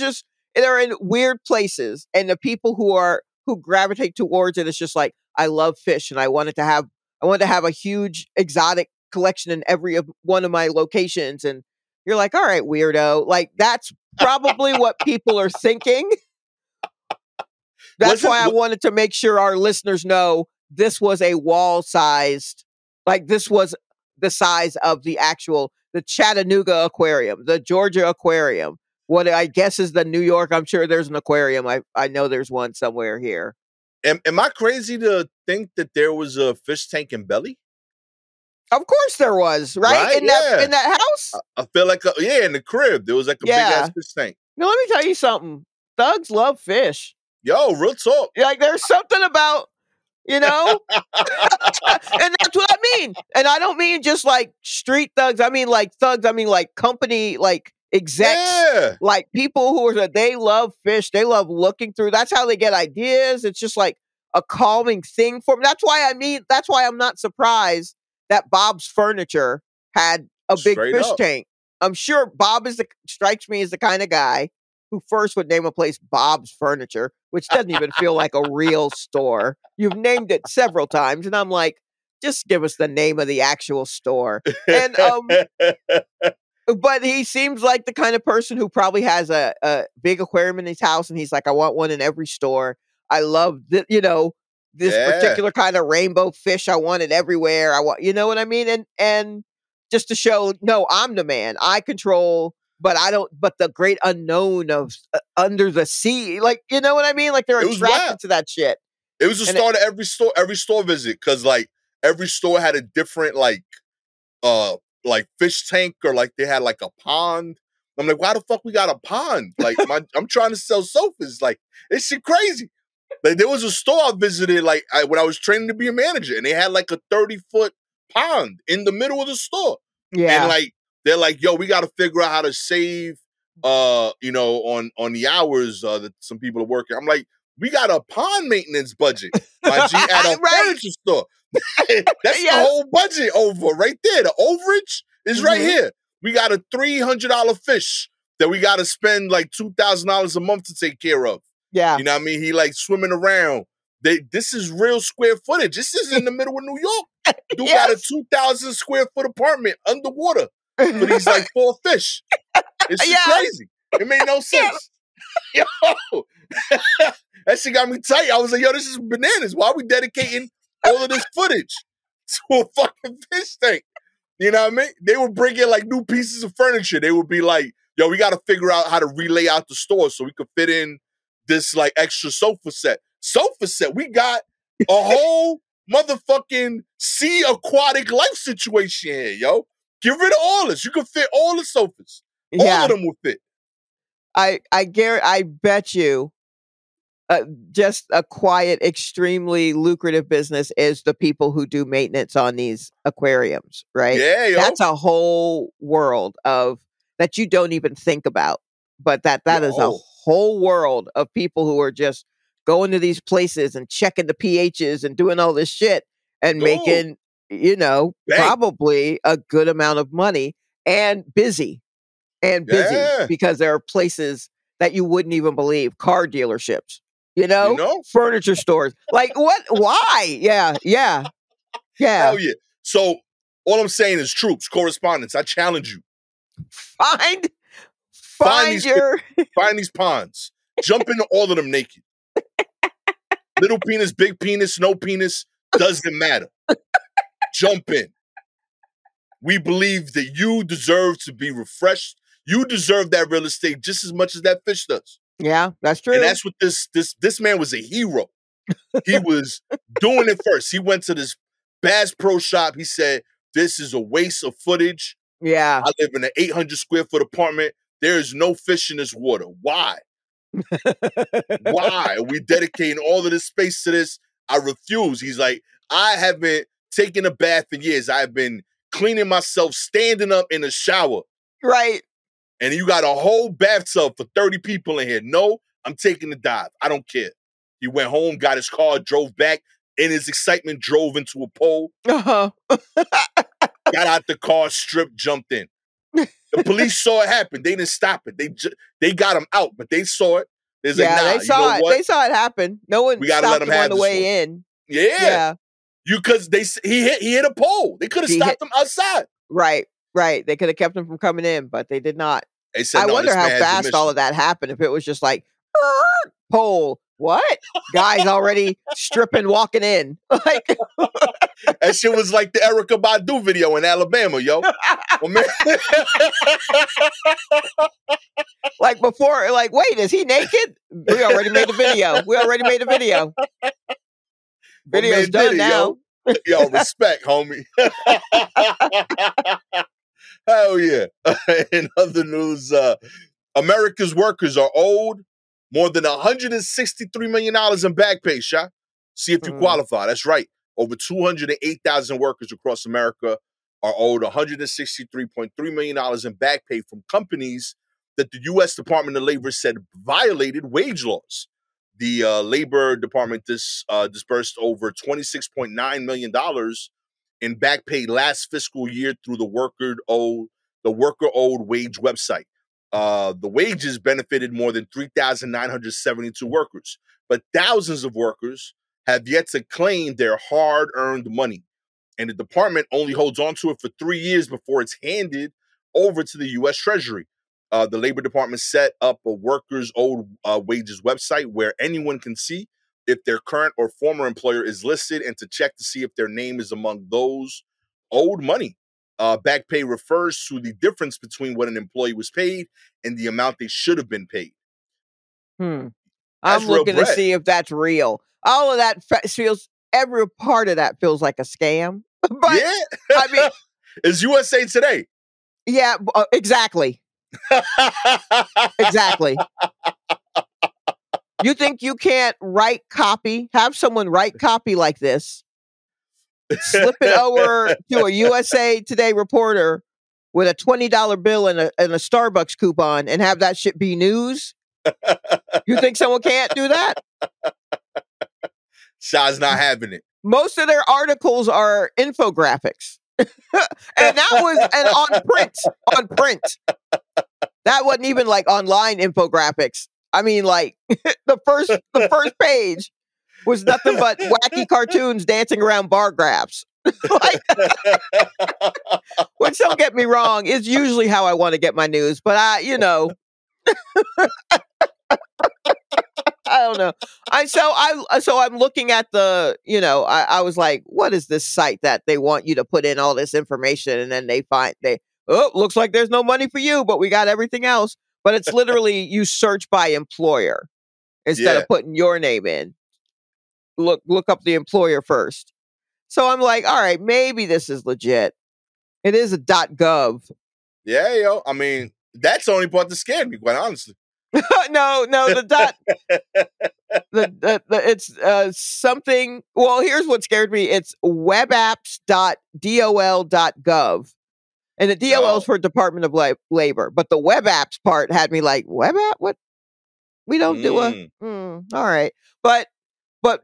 in weird places. And the people who gravitate towards it, it's just like, I love fish and I wanted to have a huge exotic collection in every one of my locations. And you're like, all right, weirdo. Like, that's probably what people are thinking. That's why I wanted to make sure our listeners know this was a wall-sized, like this was the size of the Chattanooga Aquarium, the Georgia Aquarium, what I guess is the New York. I'm sure there's an aquarium. I know there's one somewhere here. Am I crazy to think that there was a fish tank in Belly? Of course there was, right? In that house? I feel like, in the crib. There was like a big-ass fish tank. Now, let me tell you something. Thugs love fish. Yo, real talk. Like, there's something about, you know? And that's what I mean. And I don't mean just like street thugs. I mean like thugs. I mean like company, like execs. Yeah. Like people they love fish. They love looking through. That's how they get ideas. It's just like a calming thing for me. That's why I'm not surprised that Bob's Furniture had a big fish tank. I'm sure Bob strikes me as the kind of guy who first would name a place Bob's Furniture, which doesn't even feel like a real store. You've named it several times, and I'm like, just give us the name of the actual store. And but he seems like the kind of person who probably has a big aquarium in his house, and he's like, I want one in every store. I love that, you know, this particular kind of rainbow fish. I want it everywhere. You know what I mean? And just to show, no, I'm the man. I control, but the great unknown of under the sea, like, you know what I mean? Like they're attracted to that shit. It was the start of every store visit. 'Cause like every store had a different, like fish tank, or like they had like a pond. I'm like, why the fuck we got a pond? Like I'm trying to sell sofas. Like this shit crazy. Like there was a store I visited when I was training to be a manager, and they had like a 30-foot pond in the middle of the store. Yeah. And like they're like, yo, we got to figure out how to save, you know, on the hours that some people are working. I'm like, we got a pond maintenance budget, my G, at a furniture store. That's the whole budget over right there. The overage is right here. We got a $300 fish that we got to spend like $2,000 a month to take care of. Yeah. You know what I mean? He like swimming around. This is real square footage. This is in the middle of New York. Dude got a 2,000 square foot apartment underwater. but he's like full of fish. It's just crazy. It made no sense. Yeah. Yo, that shit got me tight. I was like, yo, this is bananas. Why are we dedicating all of this footage to a fucking fish tank? You know what I mean? They would bring in like new pieces of furniture. They would be like, yo, we got to figure out how to relay out the store so we could fit in this like extra sofa set. Sofa set. We got a whole motherfucking sea aquatic life situation here, yo. Get rid of all this. You can fit all the sofas. All of them will fit. I bet you just a quiet, extremely lucrative business is the people who do maintenance on these aquariums, right? Yeah, yo. That's a whole world of that you don't even think about. But that is a whole world of people who are just going to these places and checking the pHs and doing all this shit and making, probably a good amount of money and busy because there are places that you wouldn't even believe. Car dealerships, furniture stores. Like what? Why? Yeah. Hell yeah. So all I'm saying is troops, correspondence. I challenge you. Find these ponds. Jump into all of them naked. Little penis, big penis, no penis, doesn't matter. Jump in. We believe that you deserve to be refreshed. You deserve that real estate just as much as that fish does. Yeah, that's true. And that's what this man was a hero. He was doing it first. He went to this Bass Pro Shop. He said, "This is a waste of footage. Yeah. I live in an 800 square foot apartment. There is no fish in this water. Why? Why are we dedicating all of this space to this? I refuse." He's like, "I haven't taken a bath in years. I've been cleaning myself, standing up in the shower." Right. "And you got a whole bathtub for 30 people in here. No, I'm taking the dive. I don't care." He went home, got his car, drove back. In his excitement, drove into a pole. Uh-huh. Got out the car, stripped, jumped in. The police saw it happen. They didn't stop it. They got him out, but they saw it. They They saw it happen. No one stopped him on the way in. Yeah. Because he hit a pole. They could have stopped him outside. Right. They could have kept him from coming in, but they did not. They said, I wonder how fast all of that happened. If it was just like, pole. What? Guy's already stripping, walking in. Like that shit was like the Erykah Badu video in Alabama, yo. Like before, like, wait, is he naked? We already made a video. Video's done now. Yo, respect, homie. Hell yeah. In other news, America's workers are old. More than $163 million in back pay, Sha. See if you qualify. That's right. Over 208,000 workers across America are owed $163.3 million in back pay from companies that the U.S. Department of Labor said violated wage laws. The Labor Department disbursed over $26.9 million in back pay last fiscal year through the Worker Owed Wage website. The wages benefited more than 3,972 workers, but thousands of workers have yet to claim their hard-earned money, and the department only holds on to it for 3 years before it's handed over to the U.S. Treasury. The Labor Department set up a workers' owed wages website where anyone can see if their current or former employer is listed and to check to see if their name is among those owed money. Back pay refers to the difference between what an employee was paid and the amount they should have been paid. I'm looking to see if that's real. All of that feels, every part of that feels like a scam. But yeah. I mean, it's USA Today. Yeah, exactly. Exactly. You think you can't write copy, have someone write copy like this? Slip it over to a USA Today reporter with a $20 bill and a Starbucks coupon and have that shit be news? You think someone can't do that? Shah's not having it. Most of their articles are infographics. And that was on print. That wasn't even like online infographics. I mean, like the first page was nothing but wacky cartoons dancing around bar graphs. Which, don't get me wrong, is usually how I want to get my news. But I, you know, I don't know. I'm looking at the, you know, I was like, what is this site that they want you to put in all this information? And then they looks like there's no money for you, but we got everything else. But it's literally you search by employer instead of putting your name in. Look up the employer first. So I'm like, all right, maybe this is legit. It is a .gov. Yeah, yo. I mean, that's the only part that scared me, quite honestly. no, the dot. It's something. Well, here's what scared me. It's webapps.dol.gov. And the DOL is for Department of Labor. But the web apps part had me like, web app? What? We don't do a... all right. But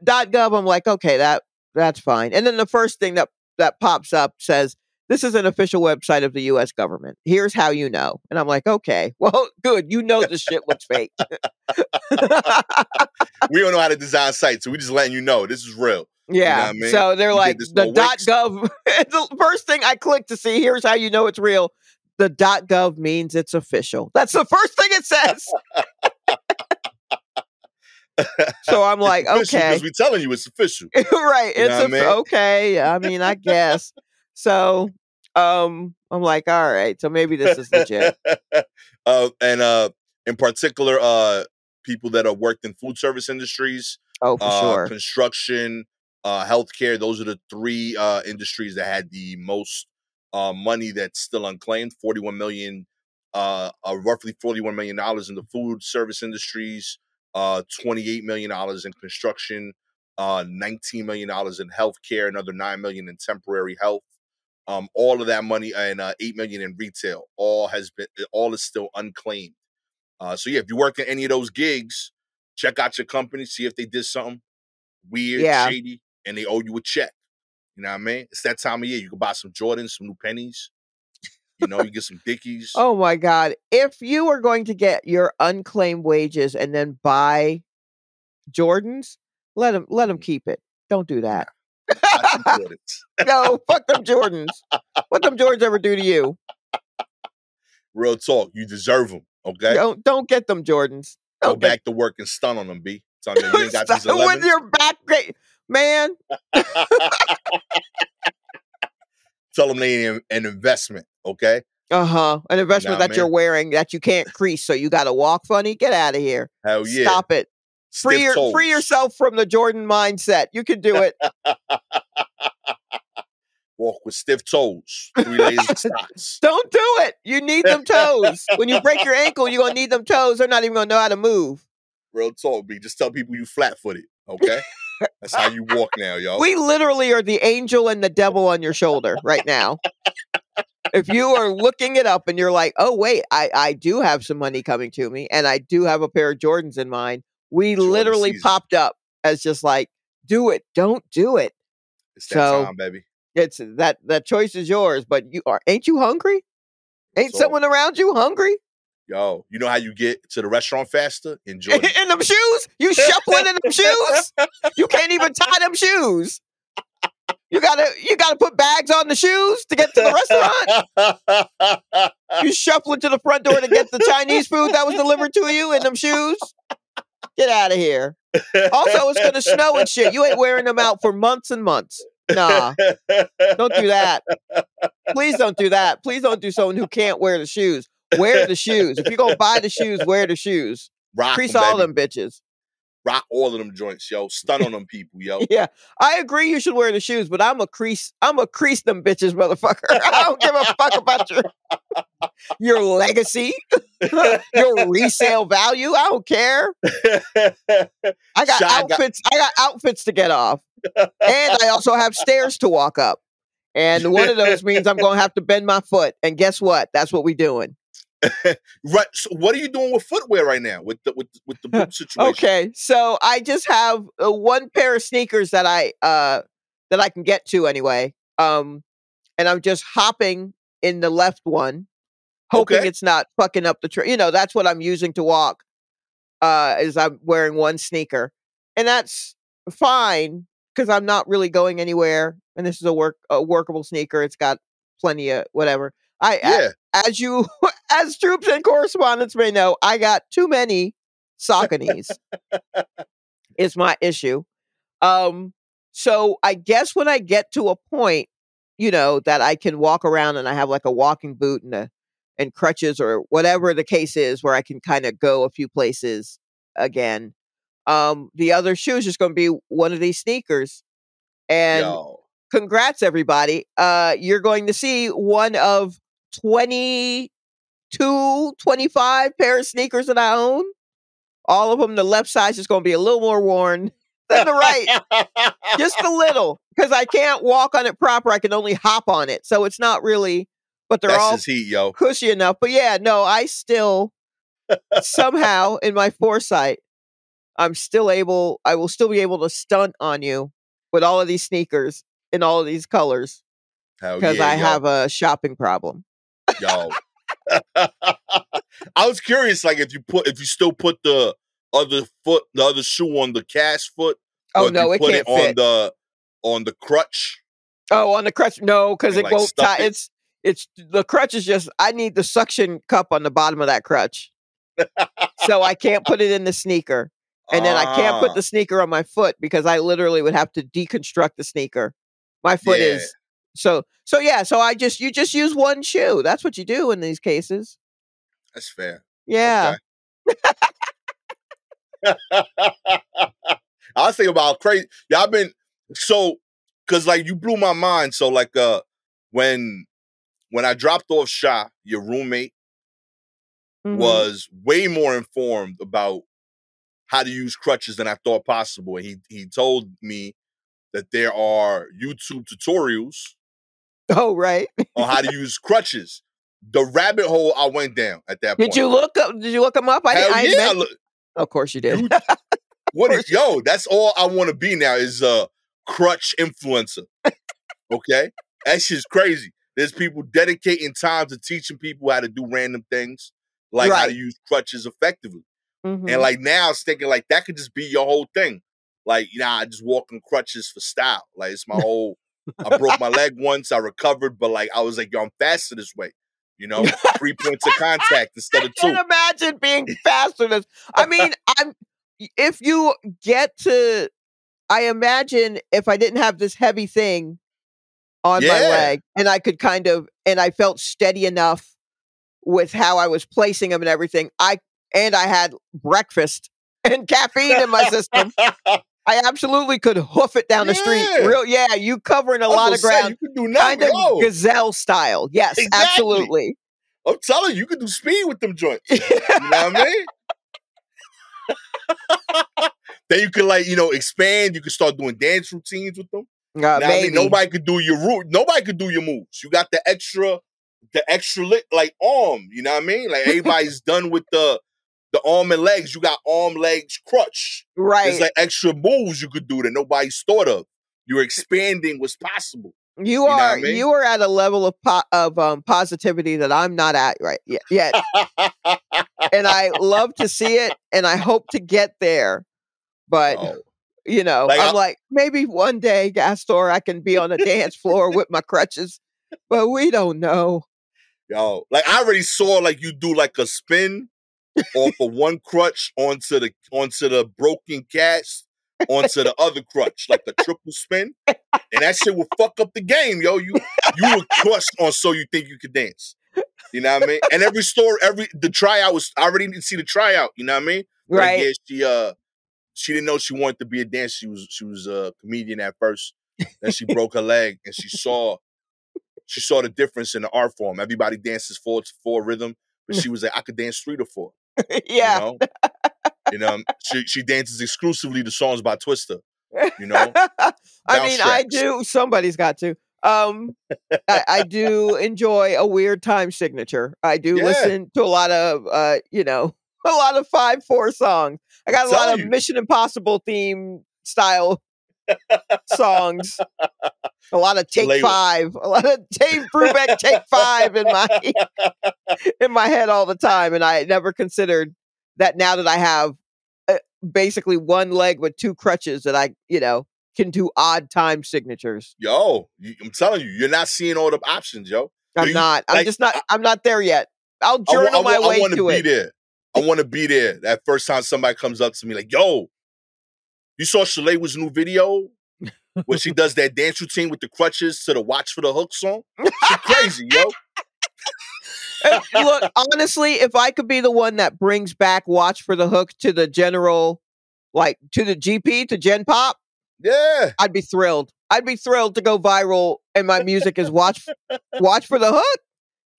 .gov, I'm like, okay, that's fine. And then the first thing that pops up says, this is an official website of the U.S. government. Here's how you know. And I'm like, okay, well, good. You know this shit looks fake. We don't know how to design sites, so we're just letting you know this is real. Yeah. You know what I mean? So they're like, the .gov. The first thing I click to see, here's how you know it's real. The .gov means it's official. That's the first thing it says. So I'm like, it's okay. Because we're telling you it's official. Right. You it's okay. I mean, I guess. So I'm like, all right. So maybe this is legit. And in particular, people that have worked in food service industries. Oh, for sure. Construction. Healthcare, those are the three industries that had the most money that's still unclaimed. Roughly $41 million in the food service industries, $28 million in construction, $19 million in healthcare, another $9 million in temporary health. All of that money and $8 million in retail, all is still unclaimed. So yeah, if you work in any of those gigs, check out your company, see if they did something weird, shady. And they owe you a check. You know what I mean? It's that time of year. You can buy some Jordans, some new pennies. You know, you get some Dickies. Oh, my God. If you are going to get your unclaimed wages and then buy Jordans, let them keep it. Don't do that. No, fuck them Jordans. What them Jordans ever do to you? Real talk. You deserve them, okay? Don't get them Jordans. Don't Go back to work and stun on them, B. You ain't got these 11s. With your back, man. Tell them they need an investment, okay? Uh-huh. An investment that you're wearing that you can't crease, so you got to walk funny. Get out of here. Hell yeah. Stop it. Free yourself from the Jordan mindset. You can do it. Walk with stiff toes. 3 days of stocks. Don't do it. You need them toes. When you break your ankle, you're going to need them toes. They're not even going to know how to move. Real talk, B. Just tell people you flat-footed, okay? That's how you walk now, y'all. We literally are the angel and the devil on your shoulder right now. If you are looking it up and you're like, oh, wait, I do have some money coming to me, and I do have a pair of Jordans in mind, we literally popped up as just like, do it, don't do it. It's that time, baby. It's that choice is yours, but ain't you hungry? Ain't someone around you hungry? Yo, you know how you get to the restaurant faster? Enjoy in them shoes? You shuffling in them shoes? You can't even tie them shoes. You gotta put bags on the shoes to get to the restaurant. You shuffling to the front door to get the Chinese food that was delivered to you in them shoes? Get out of here. Also, it's gonna snow and shit. You ain't wearing them out for months and months. Nah, don't do that. Please don't do that. Please don't do someone who can't wear the shoes. Wear the shoes. If you're going to buy the shoes, wear the shoes. Rock Crease them, all them bitches. Rock all of them joints, yo. Stun on them people, yo. Yeah. I agree you should wear the shoes, but I'm a crease them bitches, motherfucker. I don't give a fuck about your legacy, your resale value. I don't care. I got outfits to get off. And I also have stairs to walk up. And one of those means I'm going to have to bend my foot. And guess what? That's what we're doing. Right. So what are you doing with footwear right now with the boot situation? Okay. So I just have one pair of sneakers that I can get to anyway. And I'm just hopping in the left one, hoping it's not fucking up the trail. You know, that's what I'm using to walk, is I'm wearing one sneaker, and that's fine. because I'm not really going anywhere, and this is a workable sneaker. It's got plenty of whatever. As troops and correspondents may know, I got too many Sauconies. Is my issue. So I guess when I get to a point, you know, that I can walk around and I have like a walking boot and crutches or whatever the case is, where I can kind of go a few places again. The other shoe is just going to be one of these sneakers. And Congrats, everybody. You're going to see one of 22, 25 pair of sneakers that I own. All of them, the left side's just going to be a little more worn than the right. Just a little. Because I can't walk on it proper. I can only hop on it. So it's not really, but they're all cushy enough. But yeah, no, I still somehow in my foresight, I will still be able to stunt on you with all of these sneakers in all of these colors. Because I have a shopping problem. Yo. I was curious, like if you still put the other shoe on the cast foot. Oh no, it can't fit. On the crutch. Oh, on the crutch, no, because it won't tie. It's the crutch is just. I need the suction cup on the bottom of that crutch, so I can't put it in the sneaker, and then I can't put the sneaker on my foot because I literally would have to deconstruct the sneaker. My foot is. So yeah, so you just use one shoe. That's what you do in these cases. That's fair. Yeah. Okay. I was thinking about crazy. Yeah, I've been because like you blew my mind. So like when I dropped off Sha, your roommate was way more informed about how to use crutches than I thought possible. And he told me that there are YouTube tutorials. Oh, right. on how to use crutches. The rabbit hole I went down at that point. Did you look them up? Of course you did. That's all I want to be now is a crutch influencer. Okay? That's just crazy. There's people dedicating time to teaching people how to do random things, like how to use crutches effectively. Mm-hmm. And like now I was thinking like that could just be your whole thing. Like, you know, I just walk on crutches for style. Like it's my whole I broke my leg once, I recovered, but like I was like, yo, I'm faster this way. You know, 3 points of contact instead of two. I can imagine being faster. I imagine if I didn't have this heavy thing on my leg and I could and I felt steady enough with how I was placing them and everything. I had breakfast and caffeine in my system. I absolutely could hoof it down the street. You covering a lot of ground. You can do nothing. Kind of gazelle style. Yes, exactly. Absolutely. I'm telling you, you can do speed with them joints. You know what I mean? Then you can expand. You can start doing dance routines with them. I mean, nobody could do your route. Nobody could do your moves. You got the extra arm. You know what I mean? Like everybody's done with the arm and legs, you got arm, legs, crutch. Right. There's extra moves you could do that nobody's thought of. You're expanding what's possible. You are know what I mean? You are at a level of positivity that I'm not at right yet. And I love to see it, and I hope to get there. But maybe one day, Gastor, I can be on a dance floor with my crutches, but we don't know. Yo, I already saw you do a spin. Off of one crutch onto the broken cast onto the other crutch, like the triple spin, and that shit will fuck up the game, yo. You were crushed on So You Think You Could Dance, you know what I mean? And the tryout was, I already didn't see the tryout, you know what I mean? Right. But yeah, she didn't know she wanted to be a dancer. She was a comedian at first, then she broke her leg and she saw the difference in the art form. Everybody dances 4/4 rhythm, but she was like, I could dance 3/4. Yeah. You know? She dances exclusively to songs by Twista. You know? I do. Somebody's got to. I do enjoy a weird time signature. I do listen to a lot of, a lot of 5/4 songs. I got a lot of Mission Impossible theme style songs. A lot of Take Shalewa. Five. A lot of Dave Brubeck Take Five in my head all the time. And I never considered that now that I have basically one leg with two crutches that I, can do odd time signatures. Yo, I'm telling you, you're not seeing all the options, yo. I'm not. Like, I'm just not. I'm not there yet. I'll journal my way to it. There. I want to be there. That first time somebody comes up to me like, yo, you saw Shalewa's new video where she does that dance routine with the crutches to the Watch for the Hook song? She's crazy, yo. Look, honestly, if I could be the one that brings back Watch for the Hook to the general, like to the GP, to Gen Pop, yeah, I'd be thrilled. I'd be thrilled to go viral and my music is Watch for the Hook.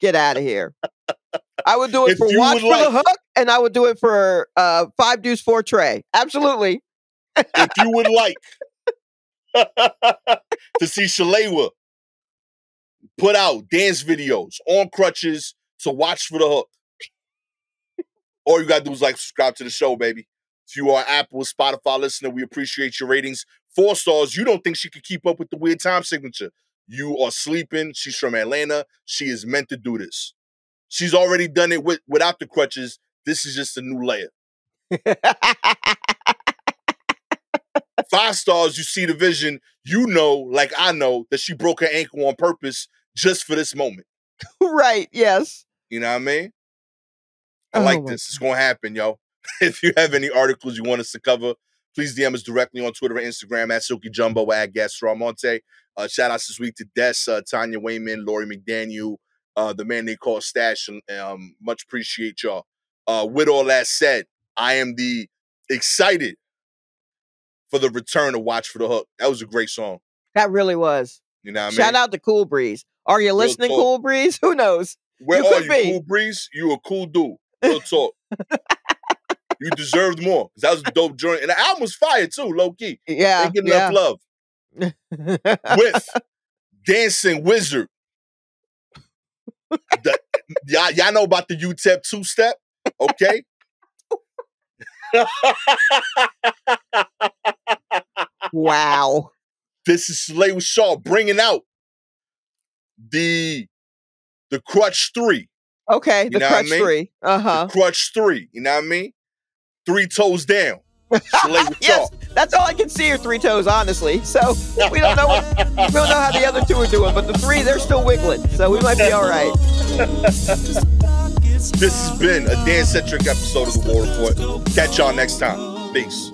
Get out of here. I would do it for Watch for the Hook, and I would do it for Five Deuce Four Trey. Absolutely. If you would like to see Shalewa put out dance videos on crutches to Watch for the Hook, all you got to do is like, subscribe to the show, baby. If you are Apple, Spotify listener, we appreciate your ratings. 4 stars. You don't think she could keep up with the weird time signature. You are sleeping. She's from Atlanta. She is meant to do this. She's already done it without the crutches. This is just a new layer. 5 stars, you see the vision. You know, like I know, that she broke her ankle on purpose just for this moment. Right, yes. You know what I mean? I like this. It's going to happen, yo. If you have any articles you want us to cover, please DM us directly on Twitter and Instagram at Silky Jumbo, at Gastor Almonte. Shout outs this week to Des, Tanya Wayman, Lori McDaniel, the man they call Stash. Much appreciate y'all. With all that said, I am excited for the return of Watch for the Hook. That was a great song. That really was. You know what I mean? Shout out to Cool Breeze. Are you listening, Cool Breeze? Who knows? Where are you, Cool Breeze? You a cool dude. Real talk. You deserved more. That was a dope journey. And the album was fire, too, low-key. Yeah. They get enough love. With Dancing Wizard. Y'all know about the UTEP two-step? Okay? Wow. This is Shalewa Shaw bringing out the Crutch 3. Okay, the Crutch 3. Uh-huh. The Crutch 3. You know what I mean? 3 toes down. Yes, that's all I can see are 3 toes, honestly. So we don't know how the other 2 are doing, but the 3, they're still wiggling. So we might be all right. This has been a dance-centric episode of The War Report. Catch y'all next time. Peace.